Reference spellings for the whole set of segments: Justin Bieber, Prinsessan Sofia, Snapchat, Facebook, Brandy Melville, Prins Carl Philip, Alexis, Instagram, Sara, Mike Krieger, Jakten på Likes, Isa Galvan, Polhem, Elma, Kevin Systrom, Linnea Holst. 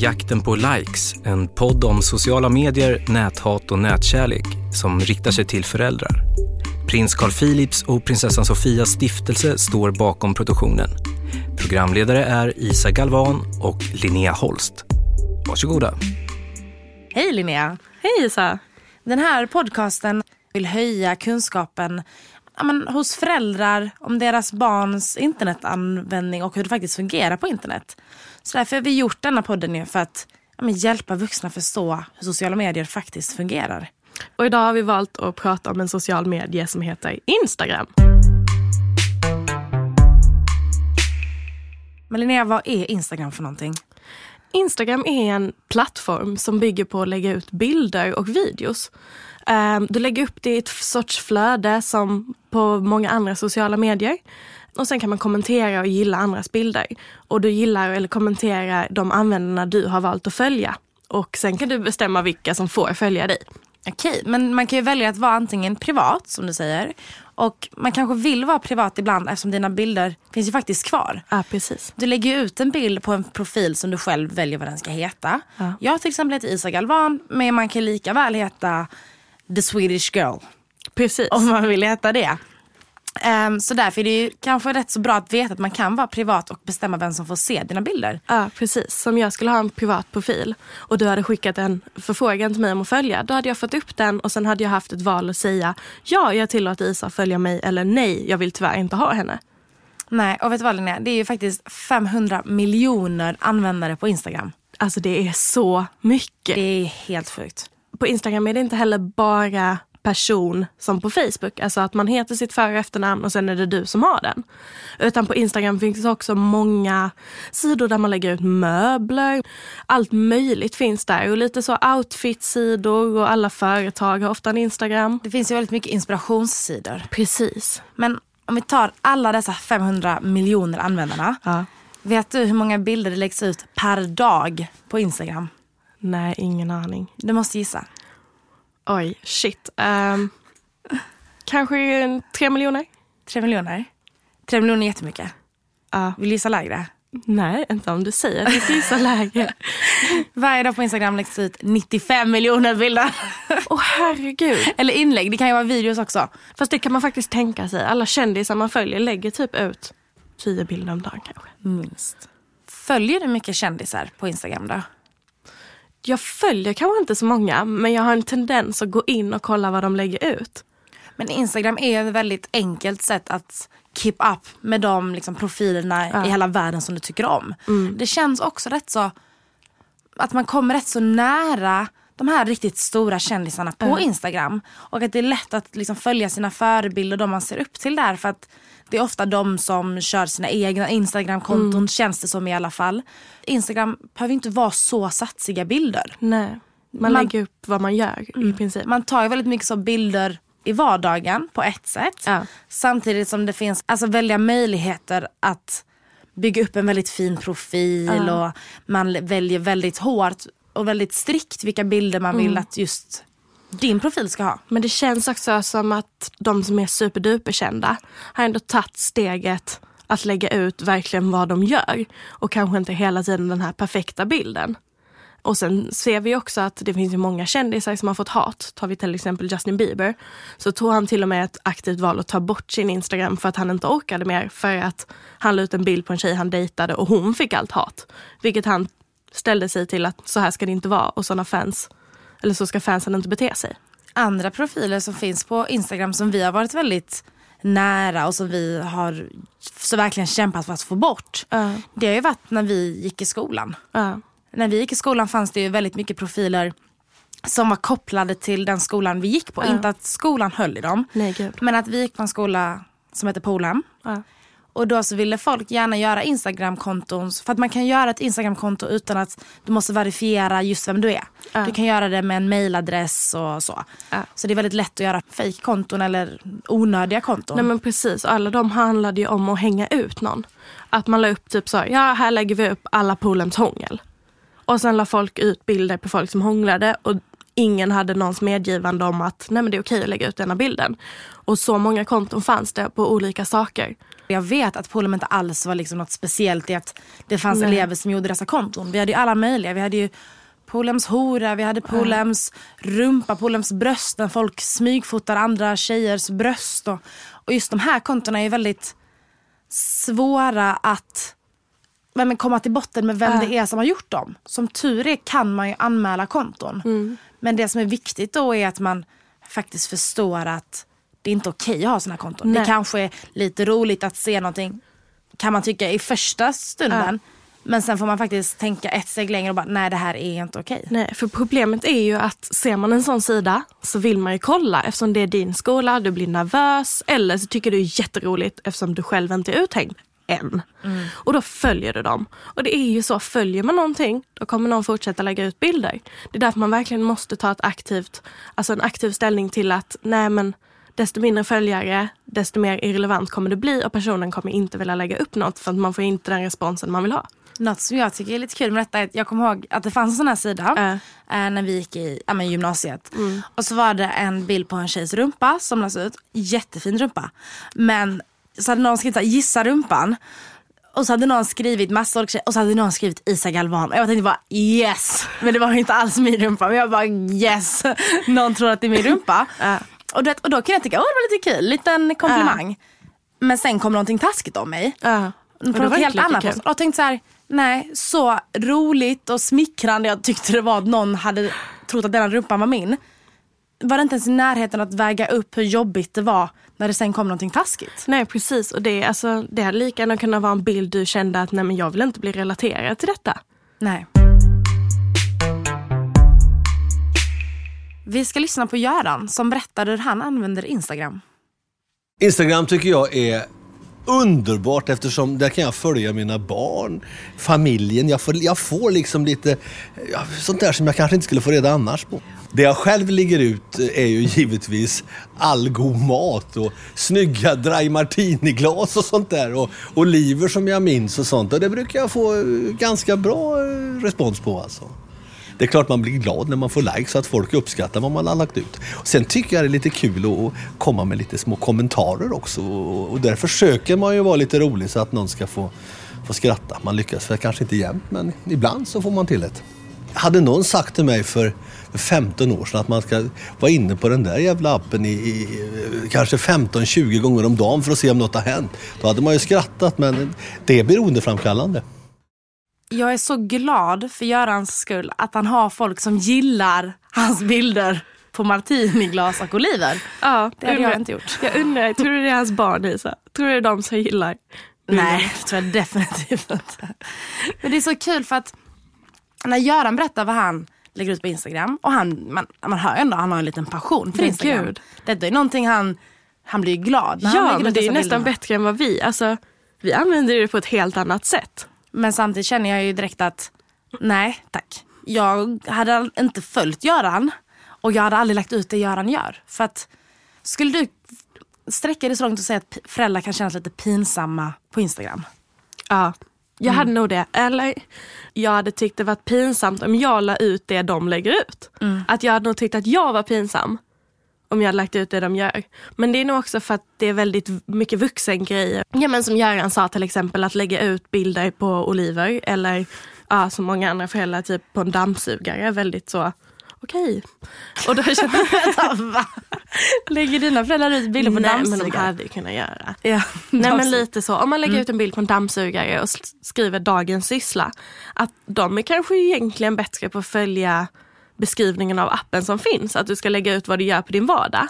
Jakten på Likes, en podd om sociala medier, näthat och nätkärlek som riktar sig till föräldrar. Prins Carl Philips och Prinsessan Sofias stiftelse står bakom produktionen. Programledare är Isa Galvan och Linnea Holst. Varsågoda. Hej Linnea. Hej Isa. Den här podcasten vill höja kunskapen hos föräldrar om deras barns internetanvändning och hur det faktiskt fungerar på internet. Så därför har vi gjort denna podden nu för att hjälpa vuxna förstå hur sociala medier faktiskt fungerar. Och idag har vi valt att prata om en social medie som heter Instagram. Men Linnea, vad är Instagram för någonting? Instagram är en plattform som bygger på att lägga ut bilder och videos. Du lägger upp det i ett sorts flöde som på många andra sociala medier. Och sen kan man kommentera och gilla andras bilder. Och du gillar eller kommenterar de användarna du har valt att följa. Och sen kan du bestämma vilka som får följa dig. Okej, men man kan ju välja att vara antingen privat, som du säger. Och man kanske vill vara privat ibland eftersom dina bilder finns ju faktiskt kvar. Ja, precis. Du lägger ju ut en bild på en profil som du själv väljer vad den ska heta. Ja. Jag till exempel heter Isa Galvan, men man kan lika väl heta The Swedish Girl. Precis. Om man vill heta det. Så därför är det ju kanske rätt så bra att veta att man kan vara privat och bestämma vem som får se dina bilder. Ja, precis. Som jag skulle ha en privat profil och du hade skickat en förfrågan till mig om att följa, då hade jag fått upp den och sen hade jag haft ett val att säga ja, jag tillåter Isa följa mig, eller nej, jag vill tyvärr inte ha henne. Nej, och vet du vad Linnea, det är ju faktiskt 500 miljoner användare på Instagram. Alltså det är så mycket. Det är helt sjukt. På Instagram är det inte heller bara person som på Facebook, alltså att man heter sitt för- och efternamn och sen är det du som har den. Utan på Instagram finns det också många sidor där man lägger ut möbler. Allt möjligt finns där och lite så outfit-sidor, och alla företag har ofta en Instagram. Det finns ju väldigt mycket inspirationssidor. Precis. Men om vi tar alla dessa 500 miljoner användarna, ja. Vet du hur många bilder det läggs ut per dag på Instagram? Nej, ingen aning. Du måste gissa. Oj, shit. Kanske 3 miljoner? 3 miljoner? 3 miljoner är jättemycket. Vill du gissa lägre? Nej, inte om du säger att du vill gissa lägre. Varje dag på Instagram läggs ut 95 miljoner bilder. Åh, herregud. Eller inlägg, det kan ju vara videos också. Fast det kan man faktiskt tänka sig. Alla kändisar man följer lägger typ ut 10 bilder om dagen kanske. Minst. Följer du mycket kändisar på Instagram då? Jag följer kanske inte så många, men jag har en tendens att gå in och kolla vad de lägger ut. Men Instagram är ett väldigt enkelt sätt att keep up med de profilerna i hela världen som du tycker om. Mm. Det känns också rätt så att man kommer rätt så nära de här riktigt stora kändisarna på Instagram. Och att det är lätt att följa sina förebilder och de man ser upp till där. För att det är ofta de som kör sina egna Instagram-konton, känns det som i alla fall. Instagram behöver inte vara så satsiga bilder. Nej, man lägger upp vad man gör i princip. Man tar ju väldigt mycket så bilder i vardagen på ett sätt. Ja. Samtidigt som det finns välja möjligheter att bygga upp en väldigt fin profil. Ja. Och man väljer väldigt hårt och väldigt strikt vilka bilder man vill att just din profil ska ha. Men det känns också som att de som är superduperkända har ändå tagit steget att lägga ut verkligen vad de gör. Och kanske inte hela tiden den här perfekta bilden. Och sen ser vi också att det finns ju många kändisar som har fått hat. Tar vi till exempel Justin Bieber, så tog han till och med ett aktivt val att ta bort sin Instagram för att han inte orkade mer. För att han la ut en bild på en tjej han dejtade och hon fick allt hat. Vilket han ställde sig till att så här ska det inte vara och såna fans, eller så ska fansen inte bete sig. Andra profiler som finns på Instagram som vi har varit väldigt nära och som vi har så verkligen kämpat för att få bort. Det har ju varit när vi gick i skolan. När vi gick i skolan fanns det ju väldigt mycket profiler som var kopplade till den skolan vi gick på. Inte att skolan höll i dem. Nej, men att vi gick på en skola som heter Polhem. Och då så ville folk gärna göra Instagram-konton. För att man kan göra ett Instagram-konto utan att du måste verifiera just vem du är. Du kan göra det med en mailadress och så. Så det är väldigt lätt att göra fake-konton eller onödiga konton. Nej men precis, alla de handlade ju om att hänga ut någon. Att man la upp typ så här, ja här lägger vi upp alla Polhems hångel. Och sen la folk ut bilder på folk som hånglade och ingen hade någons medgivande om att nej men det är okej att lägga ut denna bilden. Och så många konton fanns det på olika saker. Jag vet att Polhem inte alls var liksom något speciellt i att det fanns elever som gjorde dessa konton. Vi hade ju alla möjliga. Vi hade ju Polhems hora, vi hade Polhems rumpa, Polhems bröst, när folk smygfotar andra tjejers bröst. Och just de här kontona är ju väldigt svåra att komma till botten med vem det är som har gjort dem. Som tur är kan man ju anmäla konton. Mm. Men det som är viktigt då är att man faktiskt förstår att det är inte okej att ha såna här konton. Nej. Det kanske är lite roligt att se någonting, kan man tycka, i första stunden. Men sen får man faktiskt tänka ett steg längre och bara, nej, det här är inte okej. Nej, för problemet är ju att ser man en sån sida så vill man ju kolla. Eftersom det är din skola, du blir nervös. Eller så tycker du är jätteroligt eftersom du själv inte är uthängd än. Mm. Och då följer du dem. Och det är ju så, följer man någonting, då kommer någon fortsätta lägga ut bilder. Det är därför man verkligen måste ta ett aktivt, alltså en aktiv ställning till att, nej men, desto mindre följare, desto mer irrelevant kommer det bli. Och personen kommer inte vilja lägga upp något för att man får inte den responsen man vill ha. Något som jag tycker är lite kul med detta är att jag kommer ihåg att det fanns en sån här sida när vi gick i gymnasiet. Mm. Och så var det en bild på en tjejs rumpa som lades ut. Jättefin rumpa. Men så hade någon skrivit så här, gissa rumpan. Och så hade någon skrivit massor och så hade någon skrivit Isa Galvan. Och jag tänkte bara yes. Men det var inte alls min rumpa. Men jag bara yes. Någon tror att det är min rumpa. Och då kan jag tycka, åh det var lite kul. Liten komplimang. Men sen kom någonting taskigt om mig. Och det var helt annat. Och jag tänkte så här, nej, så roligt och smickrande jag tyckte det var att någon hade trott att den rumpan var min. Var det inte ens i närheten att väga upp hur jobbigt det var när det sen kom någonting taskigt? Nej, precis. Och det, alltså, det hade lika gärna kunnat vara en bild du kände att nej, men jag vill inte bli relaterad till detta. Nej. Vi ska lyssna på Göran som berättar hur han använder Instagram. Instagram tycker jag är underbart eftersom där kan jag följa mina barn, familjen. Jag får liksom lite sånt där som jag kanske inte skulle få reda annars på. Det jag själv lägger ut är ju givetvis all god mat och snygga dry martiniglas och sånt där. Och oliver som jag minns och sånt. Och det brukar jag få ganska bra respons på alltså. Det är klart man blir glad när man får likes så att folk uppskattar vad man har lagt ut. Sen tycker jag det är lite kul att komma med lite små kommentarer också. Och där försöker man ju vara lite rolig så att någon ska få skratta. Man lyckas för kanske inte jämt, men ibland så får man till det. Hade någon sagt till mig för 15 år sedan att man ska vara inne på den där jävla appen i kanske 15-20 gånger om dagen för att se om något har hänt. Då hade man ju skrattat, men det är beroendeframkallande. Jag är så glad för Görans skull att han har folk som gillar hans bilder på martiniglas och oliver. Ja, det hade jag inte gjort. Jag undrar, tror du det är hans barn, Isa? Tror du det är de som gillar? Nej, det tror jag definitivt inte. Men det är så kul för att när Göran berättar vad han lägger ut på Instagram och man hör ändå att han har en liten passion för Instagram. Gud. Det är någonting han blir glad när han lägger ut. Ja, men det är nästan bättre än vad vi. Alltså, vi använder det på ett helt annat sätt. Men samtidigt känner jag ju direkt att nej, tack. Jag hade inte följt Göran och jag hade aldrig lagt ut det Göran gör. För att skulle du sträcka dig så långt och säga att föräldrar kan kännas lite pinsamma på Instagram? Ja, jag hade nog det. Eller jag hade tyckt det var pinsamt om jag la ut det de lägger ut. Mm. Att jag hade nog tyckt att jag var pinsam om jag hade lagt ut det de gör. Men det är nog också för att det är väldigt mycket vuxengrejer. Ja, men som Göran sa till exempel, att lägga ut bilder på oliver. Eller som många andra föräldrar, typ på en dammsugare. Väldigt så, okej. Och då känner jag, lägger dina föräldrar ut bilder på dammsugare? Men de hade ju kunnat göra. Ja, nej, men lite så. Om man lägger ut en bild på en dammsugare och skriver dagens syssla. Att de är kanske egentligen bättre på att följa beskrivningen av appen som finns, att du ska lägga ut vad du gör på din vardag.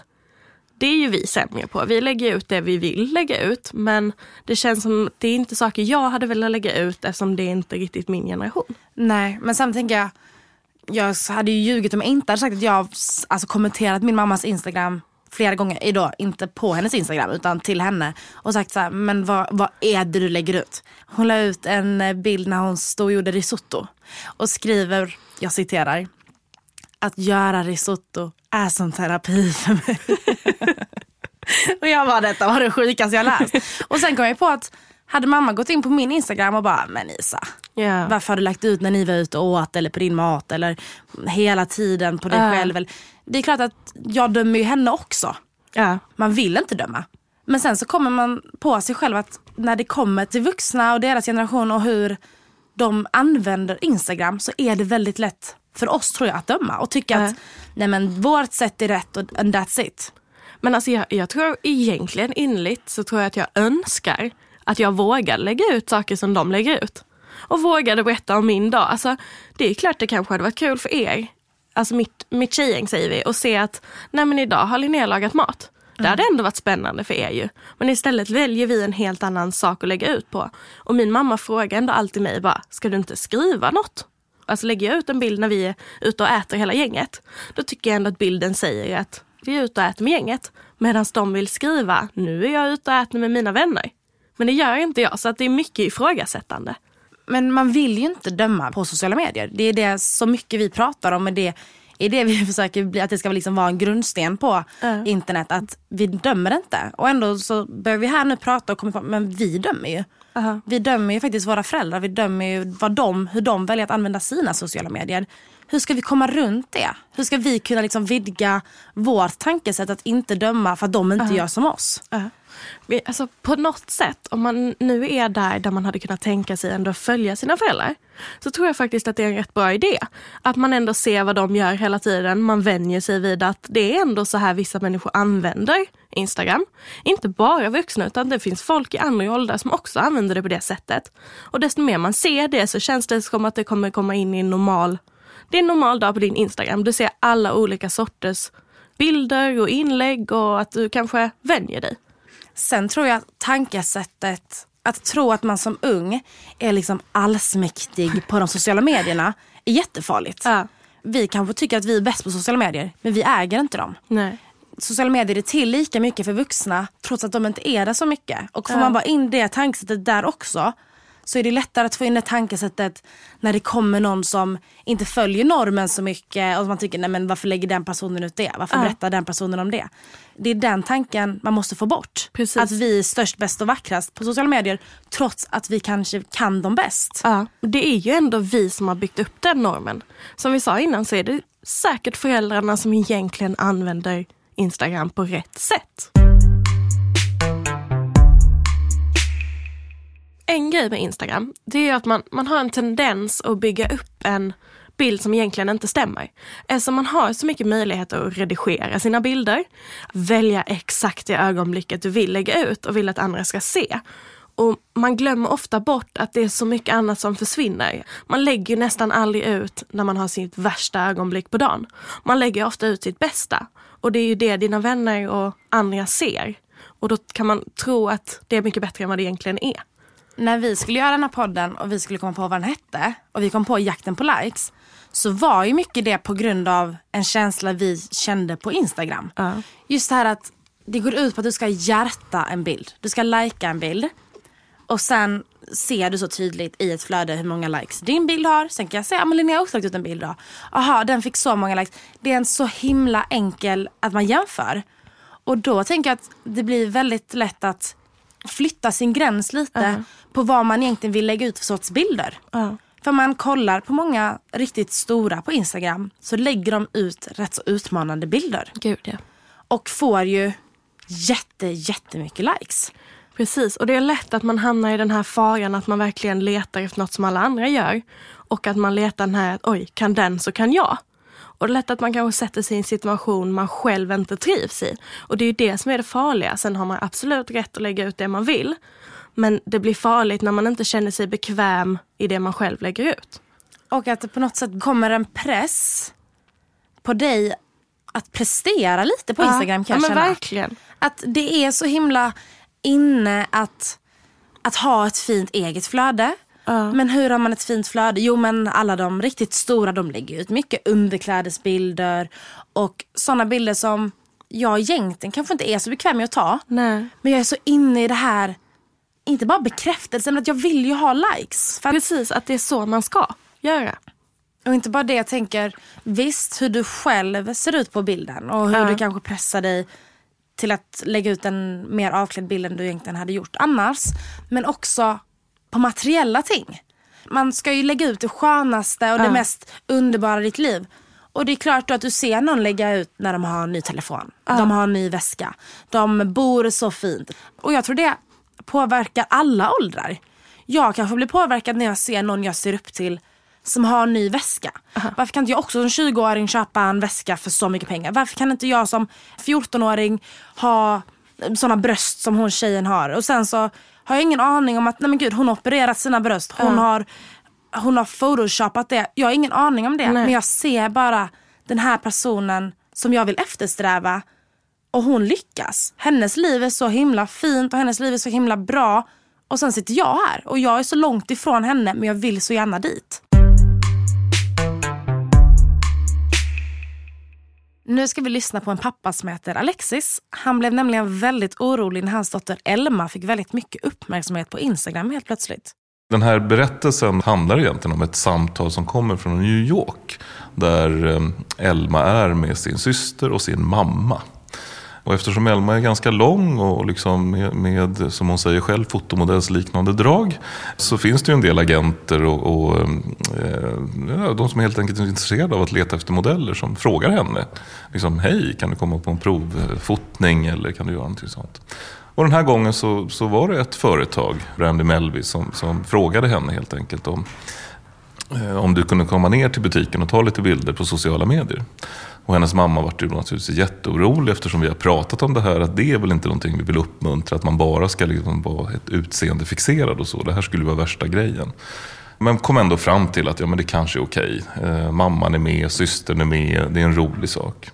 Det är ju vi sämre på. Vi lägger ut det vi vill lägga ut, men det känns som att det är inte saker jag hade velat lägga ut eftersom det är inte riktigt min generation. Nej, men samtidigt tänker jag hade ju ljugit om jag inte hade sagt att jag alltså kommenterat min mammas Instagram flera gånger idag, inte på hennes Instagram utan till henne och sagt så här, men vad är det du lägger ut? Hon la ut en bild när hon stod och gjorde risotto och skriver, jag citerar, att göra risotto är som terapi för mig. Och jag bara, detta var det sjukaste jag läst. Och sen kom jag på att hade mamma gått in på min Instagram och bara, men Isa, varför har du lagt ut när ni var ute och åt eller på din mat eller hela tiden på dig själv? Det är klart att jag dömer ju henne också. Man vill inte döma. Men sen så kommer man på sig själv att när det kommer till vuxna och deras generation och hur de använder Instagram, så är det väldigt lätt för oss, tror jag, att döma och tycka att nej, men vårt sätt är rätt och that's it. Men alltså jag tror egentligen inligt så tror jag att jag önskar att jag vågar lägga ut saker som de lägger ut. Och vågade berätta om min dag. Alltså, det är klart det kanske hade varit kul för er. Alltså mitt tjejgäng säger vi. Och se att, nej men idag har Linnea lagat mat. Det hade ändå varit spännande för er ju. Men istället väljer vi en helt annan sak att lägga ut på. Och min mamma frågar ändå alltid mig bara, ska du inte skriva något? Alltså lägger jag ut en bild när vi är ute och äter hela gänget. Då tycker jag ändå att bilden säger att vi är ute och äter med gänget. Medan de vill skriva, nu är jag ute och äter med mina vänner. Men det gör inte jag, så att det är mycket ifrågasättande. Men man vill ju inte döma på sociala medier. Det är det så mycket vi pratar om. Och det är det vi försöker bli, att det ska liksom vara en grundsten på internet. Att vi dömer inte. Och ändå så börjar vi här nu prata och komma på, men vi dömer ju. Uh-huh. Vi dömer ju faktiskt våra föräldrar. Vi dömer ju hur de väljer att använda sina sociala medier. Hur ska vi komma runt det? Hur ska vi kunna liksom vidga vårt tankesätt att inte döma för att de inte gör som oss? Alltså på något sätt, om man nu är där man hade kunnat tänka sig ändå följa sina föräldrar, så tror jag faktiskt att det är en rätt bra idé. Att man ändå ser vad de gör hela tiden. Man vänjer sig vid att det är ändå så här vissa människor använder Instagram. Inte bara vuxna, utan det finns folk i andra åldrar som också använder det på det sättet. Och desto mer man ser det, så känns det som att det kommer komma in i en normal... Det är en normal dag på din Instagram. Du ser alla olika sorters bilder och inlägg och att du kanske vänjer dig. Sen tror jag tankesättet att tro att man som ung är liksom allsmäktig på de sociala medierna är jättefarligt. Ja. Vi kanske tycker att vi är bäst på sociala medier, men vi äger inte dem. Nej. Sociala medier är till lika mycket för vuxna trots att de inte är där så mycket. Och får man bara in det tankesättet där också, så är det lättare att få in det tankesättet när det kommer någon som inte följer normen så mycket och man tycker, nej men varför lägger den personen ut det? Varför berättar den personen om det? Det är den tanken man måste få bort. Precis. Att vi är störst, bäst och vackrast på sociala medier trots att vi kanske kan dem bäst. Ja, det är ju ändå vi som har byggt upp den normen. Som vi sa innan så är det säkert föräldrarna som egentligen använder Instagram på rätt sätt. En grej med Instagram, det är att man har en tendens att bygga upp en bild som egentligen inte stämmer. Eftersom man har så mycket möjligheter att redigera sina bilder, välja exakt det ögonblicket du vill lägga ut och vill att andra ska se. Och man glömmer ofta bort att det är så mycket annat som försvinner. Man lägger ju nästan aldrig ut när man har sitt värsta ögonblick på dagen. Man lägger ofta ut sitt bästa. Och det är ju det dina vänner och andra ser. Och då kan man tro att det är mycket bättre än vad det egentligen är. När vi skulle göra den här podden och vi skulle komma på vad den hette och vi kom på Jakten på Likes, så var ju mycket det på grund av en känsla vi kände på Instagram. Just det här att det går ut på att du ska hjärta en bild. Du ska likea en bild och sen ser du så tydligt i ett flöde hur många likes din bild har. Sen kan jag säga, men Linnea har också lagt ut en bild då. Aha, den fick så många likes. Det är en så himla enkel att man jämför. Och då tänker jag att det blir väldigt lätt att flytta sin gräns lite på vad man egentligen vill lägga ut för sorts bilder. För man kollar på många riktigt stora på Instagram, så lägger de ut rätt så utmanande bilder. Gud, ja. Och får ju jättemycket likes. Precis, och det är lätt att man hamnar i den här faran att man verkligen letar efter något som alla andra gör. Och att man letar den här, oj, kan den så kan jag. Och det är lätt att man kanske sätter sig i en situation man själv inte trivs i. Och det är ju det som är det farliga. Sen har man absolut rätt att lägga ut det man vill. Men det blir farligt när man inte känner sig bekväm i det man själv lägger ut. Och att det på något sätt kommer en press på dig att prestera lite på Instagram, kan jag känna. Ja, men verkligen. Att det är så himla inne att ha ett fint eget flöde. Men hur har man ett fint flöde? Jo, men alla de riktigt stora, de lägger ut mycket underklädesbilder och sådana bilder som jag egentligen kanske inte är så bekväm med att ta. Nej. Men jag är så inne i det här, inte bara bekräftelse, men att jag vill ju ha likes. För att, precis, att det är så man ska göra. Och inte bara det, jag tänker, visst hur du själv ser ut på bilden och hur du kanske pressar dig till att lägga ut en mer avklädd bild än du egentligen hade gjort annars. Men också på materiella ting. Man ska ju lägga ut det skönaste och det mest underbara i ditt liv. Och det är klart att du ser någon lägga ut när de har en ny telefon. De har en ny väska. De bor så fint. Och jag tror det påverkar alla åldrar. Jag kanske blir påverkad när jag ser någon jag ser upp till som har en ny väska. Varför kan inte jag också som 20-åring köpa en väska för så mycket pengar? Varför kan inte jag som 14-åring ha såna bröst som hon tjejen har? Och sen så har jag ingen aning om att nej men gud, hon har opererat sina bröst. Hon har photoshopat det. Jag har ingen aning om det. Nej. Men jag ser bara den här personen som jag vill eftersträva. Och hon lyckas. Hennes liv är så himla fint. Och hennes liv är så himla bra. Och sen sitter jag här. Och jag är så långt ifrån henne. Men jag vill så gärna dit. Nu ska vi lyssna på en pappa som heter Alexis. Han blev nämligen väldigt orolig när hans dotter Elma fick väldigt mycket uppmärksamhet på Instagram helt plötsligt. Den här berättelsen handlar egentligen om ett samtal som kommer från New York där Elma är med sin syster och sin mamma. Och eftersom Elma är ganska lång och liksom med som hon säger själv, fotomodellsliknande drag, så finns det ju en del agenter och de som helt enkelt är intresserade av att leta efter modeller som frågar henne. Liksom, hej, kan du komma på en provfotning eller kan du göra någonting sånt? Och den här gången så var det ett företag, Brandy Melville, som frågade henne helt enkelt om du kunde komma ner till butiken och ta lite bilder på sociala medier. Och hennes mamma var ju naturligtvis jätteorolig eftersom vi har pratat om det här, att det är väl inte någonting vi vill uppmuntra, att man bara ska liksom vara ett utseendefixerad och så. Det här skulle vara värsta grejen. Men kom ändå fram till att ja, men det kanske är okej. Mamman är med, systern är med, det är en rolig sak.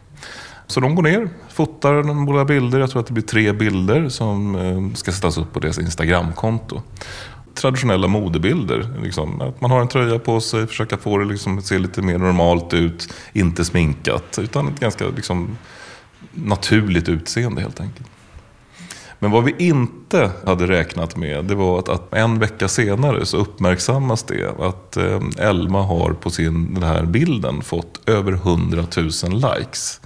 Så de går ner, fotar några bilder. Jag tror att det blir 3 bilder som ska sättas upp på deras Instagram-konto. Traditionella modebilder. Liksom, att man har en tröja på sig, försöka få det liksom att se lite mer normalt ut. Inte sminkat, utan ett ganska liksom naturligt utseende helt enkelt. Men vad vi inte hade räknat med, det var att en vecka senare så uppmärksammas det att Elma har på den här bilden fått över 100 000 likes.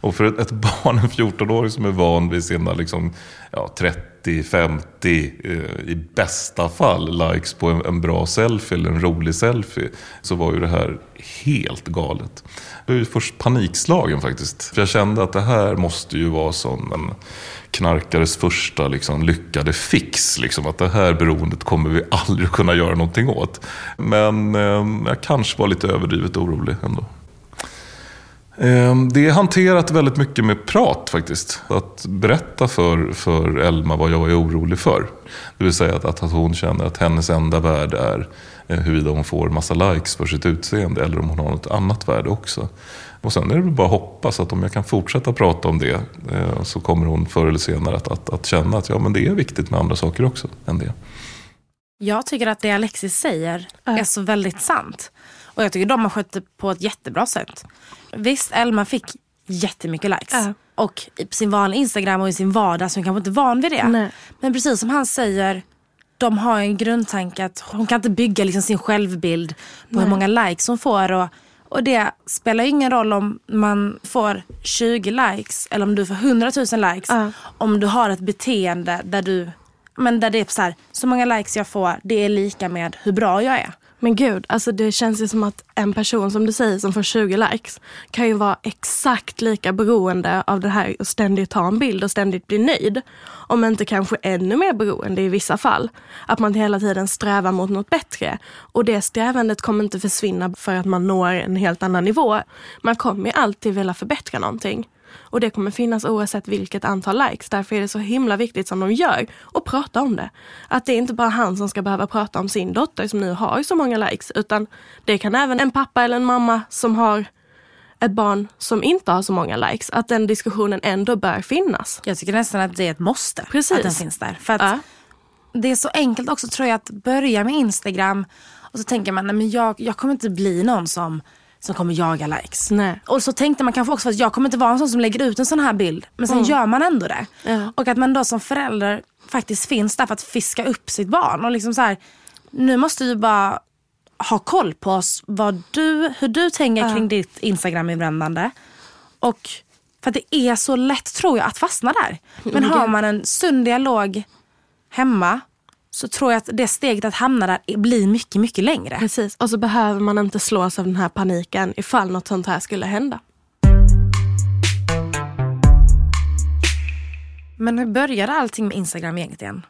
Och för ett barn, en 14-åring som är van vid sina liksom, 30-50 i bästa fall likes på en bra selfie eller en rolig selfie, så var ju det här helt galet. Det var ju först panikslagen faktiskt. För jag kände att det här måste ju vara som en knarkares första liksom, lyckade fix. Liksom, att det här beroendet kommer vi aldrig kunna göra någonting åt. Men jag kanske var lite överdrivet orolig ändå. Det är hanterat väldigt mycket med prat faktiskt. Att berätta för Elma vad jag är orolig för. Det vill säga att hon känner att hennes enda värde är huruvida hon får massa likes för sitt utseende eller om hon har något annat värde också. Och sen är det bara att hoppas att om jag kan fortsätta prata om det så kommer hon förr eller senare att känna att ja, men det är viktigt med andra saker också än det. Jag tycker att det Alexis säger är så väldigt sant. Och jag tycker de har skött det på ett jättebra sätt. Visst, Elma fick jättemycket likes. Och i sin vanliga Instagram och i sin vardag så hon kanske inte van vid det. Nej. Men precis som han säger, de har en grundtanke att hon kan inte bygga liksom sin självbild på hur många likes hon får. Och det spelar ingen roll om man får 20 likes eller om du får 100 000 likes. Om du har ett beteende där det är så här, så många likes jag får, det är lika med hur bra jag är. Men gud, alltså det känns ju som att en person som du säger som får 20 likes kan ju vara exakt lika beroende av det här och ständigt ta en bild och ständigt bli nöjd. Om inte kanske ännu mer beroende i vissa fall. Att man hela tiden strävar mot något bättre. Och det strävandet kommer inte försvinna för att man når en helt annan nivå. Man kommer ju alltid vilja förbättra någonting. Och det kommer finnas oavsett vilket antal likes. Därför är det så himla viktigt som de gör att prata om det. Att det är inte bara han som ska behöva prata om sin dotter som nu har så många likes. Utan det kan även en pappa eller en mamma som har ett barn som inte har så många likes. Att den diskussionen ändå bör finnas. Jag tycker nästan att det är ett måste. Precis. Att den finns där. För att det är så enkelt också, tror jag, att börja med Instagram. Och så tänker man, nej men jag kommer inte bli någon som kommer jaga likes. Nej. Och så tänkte man kanske också att jag kommer inte vara en sån som lägger ut en sån här bild. Men sen gör man ändå det. Ja. Och att man då som förälder faktiskt finns där för att fiska upp sitt barn. Och liksom så här, nu måste du bara ha koll på oss, hur du tänker kring ditt Instagram-inbrändande. Och för att det är så lätt, tror jag, att fastna där. Men har man en sund dialog hemma så tror jag att det steget att hamna där blir mycket, mycket längre. Precis, och så behöver man inte slås av den här paniken ifall något sånt här skulle hända. Men hur började allting med Instagram egentligen?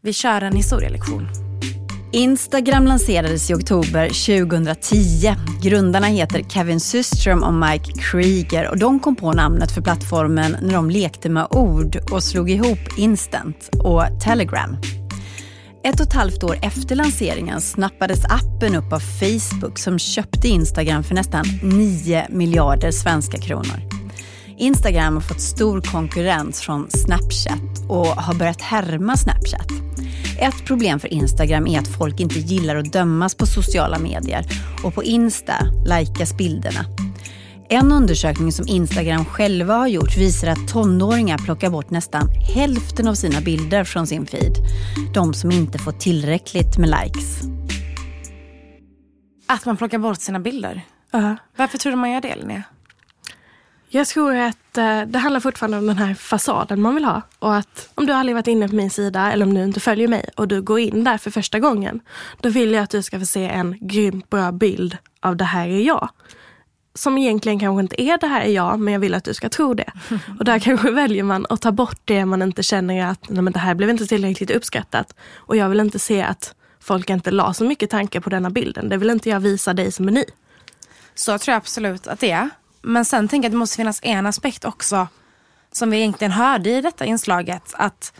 Vi kör en historielektion. Instagram lanserades i oktober 2010. Grundarna heter Kevin Systrom och Mike Krieger och de kom på namnet för plattformen när de lekte med ord och slog ihop Instant och Telegram. 1,5 år efter lanseringen snappades appen upp av Facebook som köpte Instagram för nästan 9 miljarder svenska kronor. Instagram har fått stor konkurrens från Snapchat och har börjat härma Snapchat. Ett problem för Instagram är att folk inte gillar att dömas på sociala medier och på Insta likas bilderna. En undersökning som Instagram själva har gjort visar att tonåringar plockar bort nästan hälften av sina bilder från sin feed. De som inte får tillräckligt med likes. Att man plockar bort sina bilder? Uh-huh. Varför tror du man gör det, Linnea? Jag tror att det handlar fortfarande om den här fasaden man vill ha. Och att om du aldrig varit inne på min sida eller om du inte följer mig och du går in där för första gången, då vill jag att du ska få se en grymt bra bild av det här är jag. Som egentligen kanske inte är det här är jag, men jag vill att du ska tro det. Och där kanske väljer man att ta bort det man inte känner att nej, men det här blev inte tillräckligt uppskattat. Och jag vill inte se att folk inte la så mycket tankar på denna bilden. Det vill inte jag visa dig som är ny. Så jag tror absolut att det är. Men sen tänker jag att det måste finnas en aspekt också som vi egentligen hörde i detta inslaget, att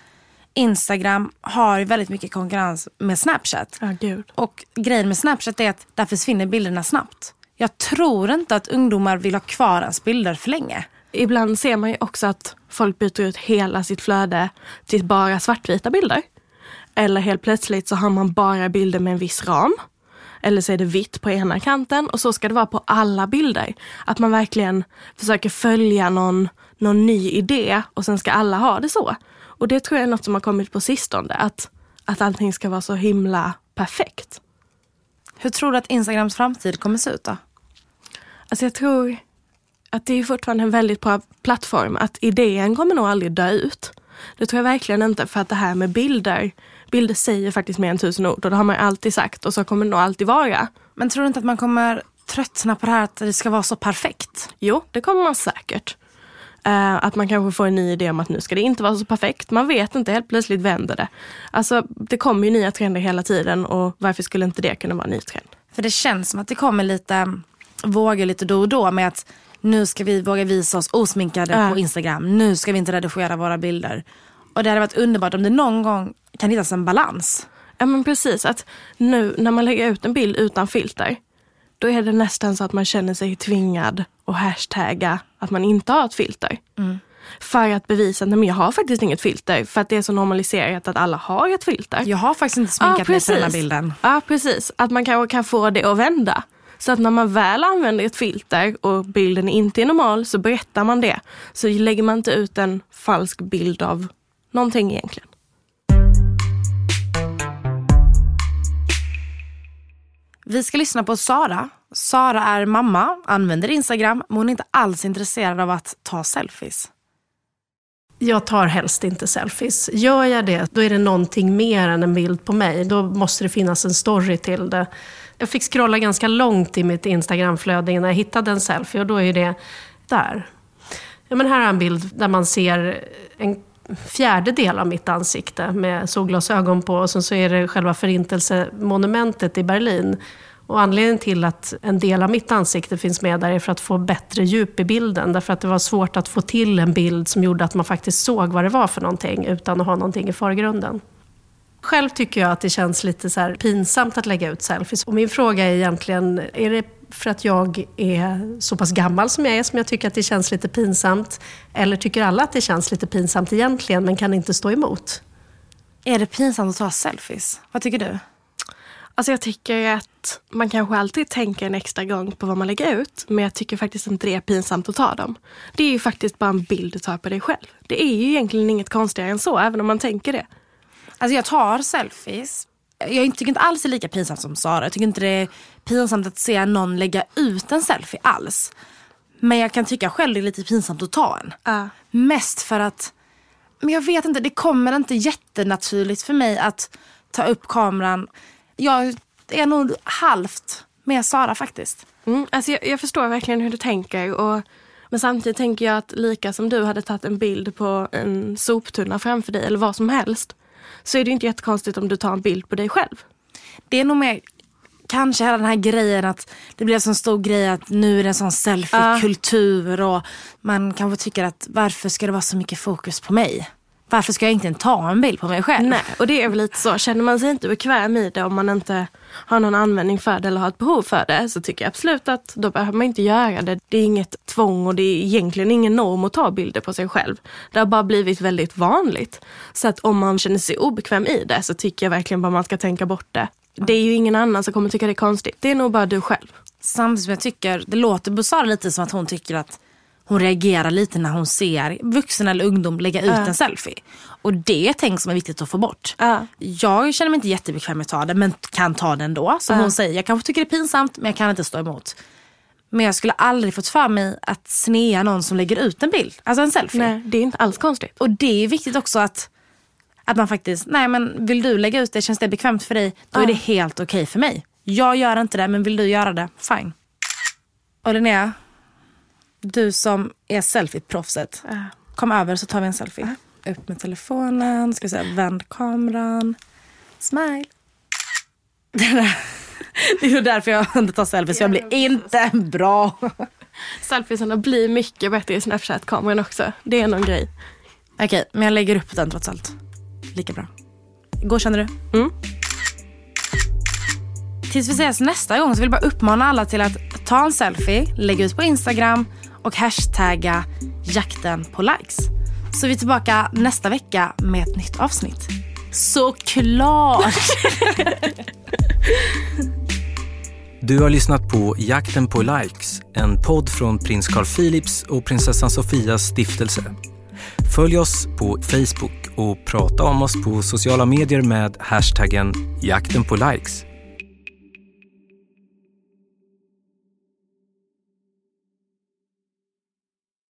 Instagram har väldigt mycket konkurrens med Snapchat. Oh, Gud. Och grejen med Snapchat är att där försvinner bilderna snabbt. Jag tror inte att ungdomar vill ha kvar ens bilder för länge. Ibland ser man ju också att folk byter ut hela sitt flöde till bara svartvita bilder. Eller helt plötsligt så har man bara bilder med en viss ram. Eller så är det vitt på ena kanten. Och så ska det vara på alla bilder. Att man verkligen försöker följa någon ny idé. Och sen ska alla ha det så. Och det tror jag är något som har kommit på sistone. Att allting ska vara så himla perfekt. Hur tror du att Instagrams framtid kommer se ut då? Alltså jag tror att det är fortfarande en väldigt bra plattform. Att idén kommer nog aldrig dö ut. Det tror jag verkligen inte. För att det här med bilder... Bilder säger faktiskt mer än 1000 ord och det har man alltid sagt och så kommer det nog alltid vara. Men tror du inte att man kommer tröttna på det här att det ska vara så perfekt? Jo, det kommer man säkert. Att man kanske får en ny idé om att nu ska det inte vara så perfekt. Man vet inte, helt plötsligt vänder det. Alltså, det kommer ju nya trender hela tiden och varför skulle inte det kunna vara en ny trend? För det känns som att det kommer lite vågor lite då och då med att nu ska vi våga visa oss osminkade på Instagram. Nu ska vi inte redigera våra bilder. Och det hade varit underbart om det någon gång kan hittas en balans. Ja, men precis. Att nu när man lägger ut en bild utan filter, då är det nästan så att man känner sig tvingad att hashtagga att man inte har ett filter. Mm. För att bevisa att jag har faktiskt inget filter. För att det är så normaliserat att alla har ett filter. Jag har faktiskt inte sminkat mig på den här bilden. Ja, precis. Att man kanske kan få det att vända. Så att när man väl använder ett filter och bilden inte är normal så berättar man det. Så lägger man inte ut en falsk bild av någonting egentligen. Vi ska lyssna på Sara. Sara är mamma, använder Instagram, men hon är inte alls intresserad av att ta selfies. Jag tar helst inte selfies. Gör jag det, då är det någonting mer än en bild på mig. Då måste det finnas en story till det. Jag fick scrolla ganska långt i mitt Instagramflöde innan jag hittade en selfie. Och då är det där. Ja, men här är en bild där man ser en fjärdedel av mitt ansikte med solglasögon på och sen så är det själva förintelsemonumentet i Berlin. Och anledningen till att en del av mitt ansikte finns med där är för att få bättre djup i bilden, därför att det var svårt att få till en bild som gjorde att man faktiskt såg vad det var för någonting utan att ha någonting i förgrunden. Själv tycker jag att det känns lite så här pinsamt att lägga ut selfies. Och min fråga är egentligen, är det för att jag är så pass gammal som jag är som jag tycker att det känns lite pinsamt? Eller tycker alla att det känns lite pinsamt egentligen men kan inte stå emot? Är det pinsamt att ta selfies? Vad tycker du? Alltså jag tycker att man kanske alltid tänker en extra gång på vad man lägger ut. Men jag tycker faktiskt inte det är pinsamt att ta dem. Det är ju faktiskt bara en bild du tar på dig själv. Det är ju egentligen inget konstigare än så, även om man tänker det. Alltså jag tar selfies. Jag tycker inte alls det är lika pinsamt som Sara. Jag tycker inte det är pinsamt att se någon lägga ut en selfie alls. Men jag kan tycka själv det är lite pinsamt att ta en. Mest för att... Men jag vet inte, det kommer inte jättenaturligt för mig att ta upp kameran. Jag är nog halvt med Sara faktiskt. Mm, alltså jag förstår verkligen hur du tänker, och men samtidigt tänker jag att lika som du hade tagit en bild på en soptunna framför dig eller vad som helst, så är det ju inte jättekonstigt om du tar en bild på dig själv. Det är nog mer kanske hela den här grejen att det blev en sån stor grej att nu är det en sån selfie-kultur, och man kanske tycker att varför ska det vara så mycket fokus på mig? Varför ska jag inte ta en bild på mig själv? Nej, och det är väl lite så. Känner man sig inte bekväm i det, om man inte har någon användning för det eller har ett behov för det, så tycker jag absolut att då behöver man inte göra det. Det är inget tvång, och det är egentligen ingen norm att ta bilder på sig själv. Det har bara blivit väldigt vanligt. Så att om man känner sig obekväm i det, så tycker jag verkligen bara man ska tänka bort det. Det är ju ingen annan som kommer tycka det är konstigt. Det är nog bara du själv. Samtidigt som jag tycker, det låter på Sara lite som att hon tycker att hon reagerar lite när hon ser vuxen eller ungdom lägga ut en selfie. Och det är tänk som är viktigt att få bort. Jag känner mig inte jättebekväm med att ta den, men kan ta den då. Som hon säger, jag kanske tycker det är pinsamt, men jag kan inte stå emot. Men jag skulle aldrig fått för mig att snea någon som lägger ut en bild. Alltså en selfie. Nej, det är inte alls konstigt. Och det är viktigt också att man faktiskt, nej men vill du lägga ut det, känns det bekvämt för dig, då är det helt okej för mig. Jag gör inte det, men vill du göra det, fine. Och Linnea, du som är selfie-proffset, kom över så tar vi en selfie. Upp med telefonen, ska vi säga, vänd kameran, smile. Det är ju därför jag inte tar selfies, för jag blir inte bra. Selfiesarna blir mycket bättre i Snapchat-kameran också, det är någon grej. Okej, men jag lägger upp den trots allt. Lika bra. Går, känner du? Mm. Tills vi ses nästa gång så vill jag bara uppmana alla till att ta en selfie, lägga ut på Instagram och hashtagga jakten på likes. Så vi är tillbaka nästa vecka med ett nytt avsnitt. Såklart! Du har lyssnat på Jakten på likes, en podd från Prins Carl Philips och Prinsessan Sofias stiftelse. Följ oss på Facebook och prata om oss på sociala medier med hashtaggen Jakten på likes.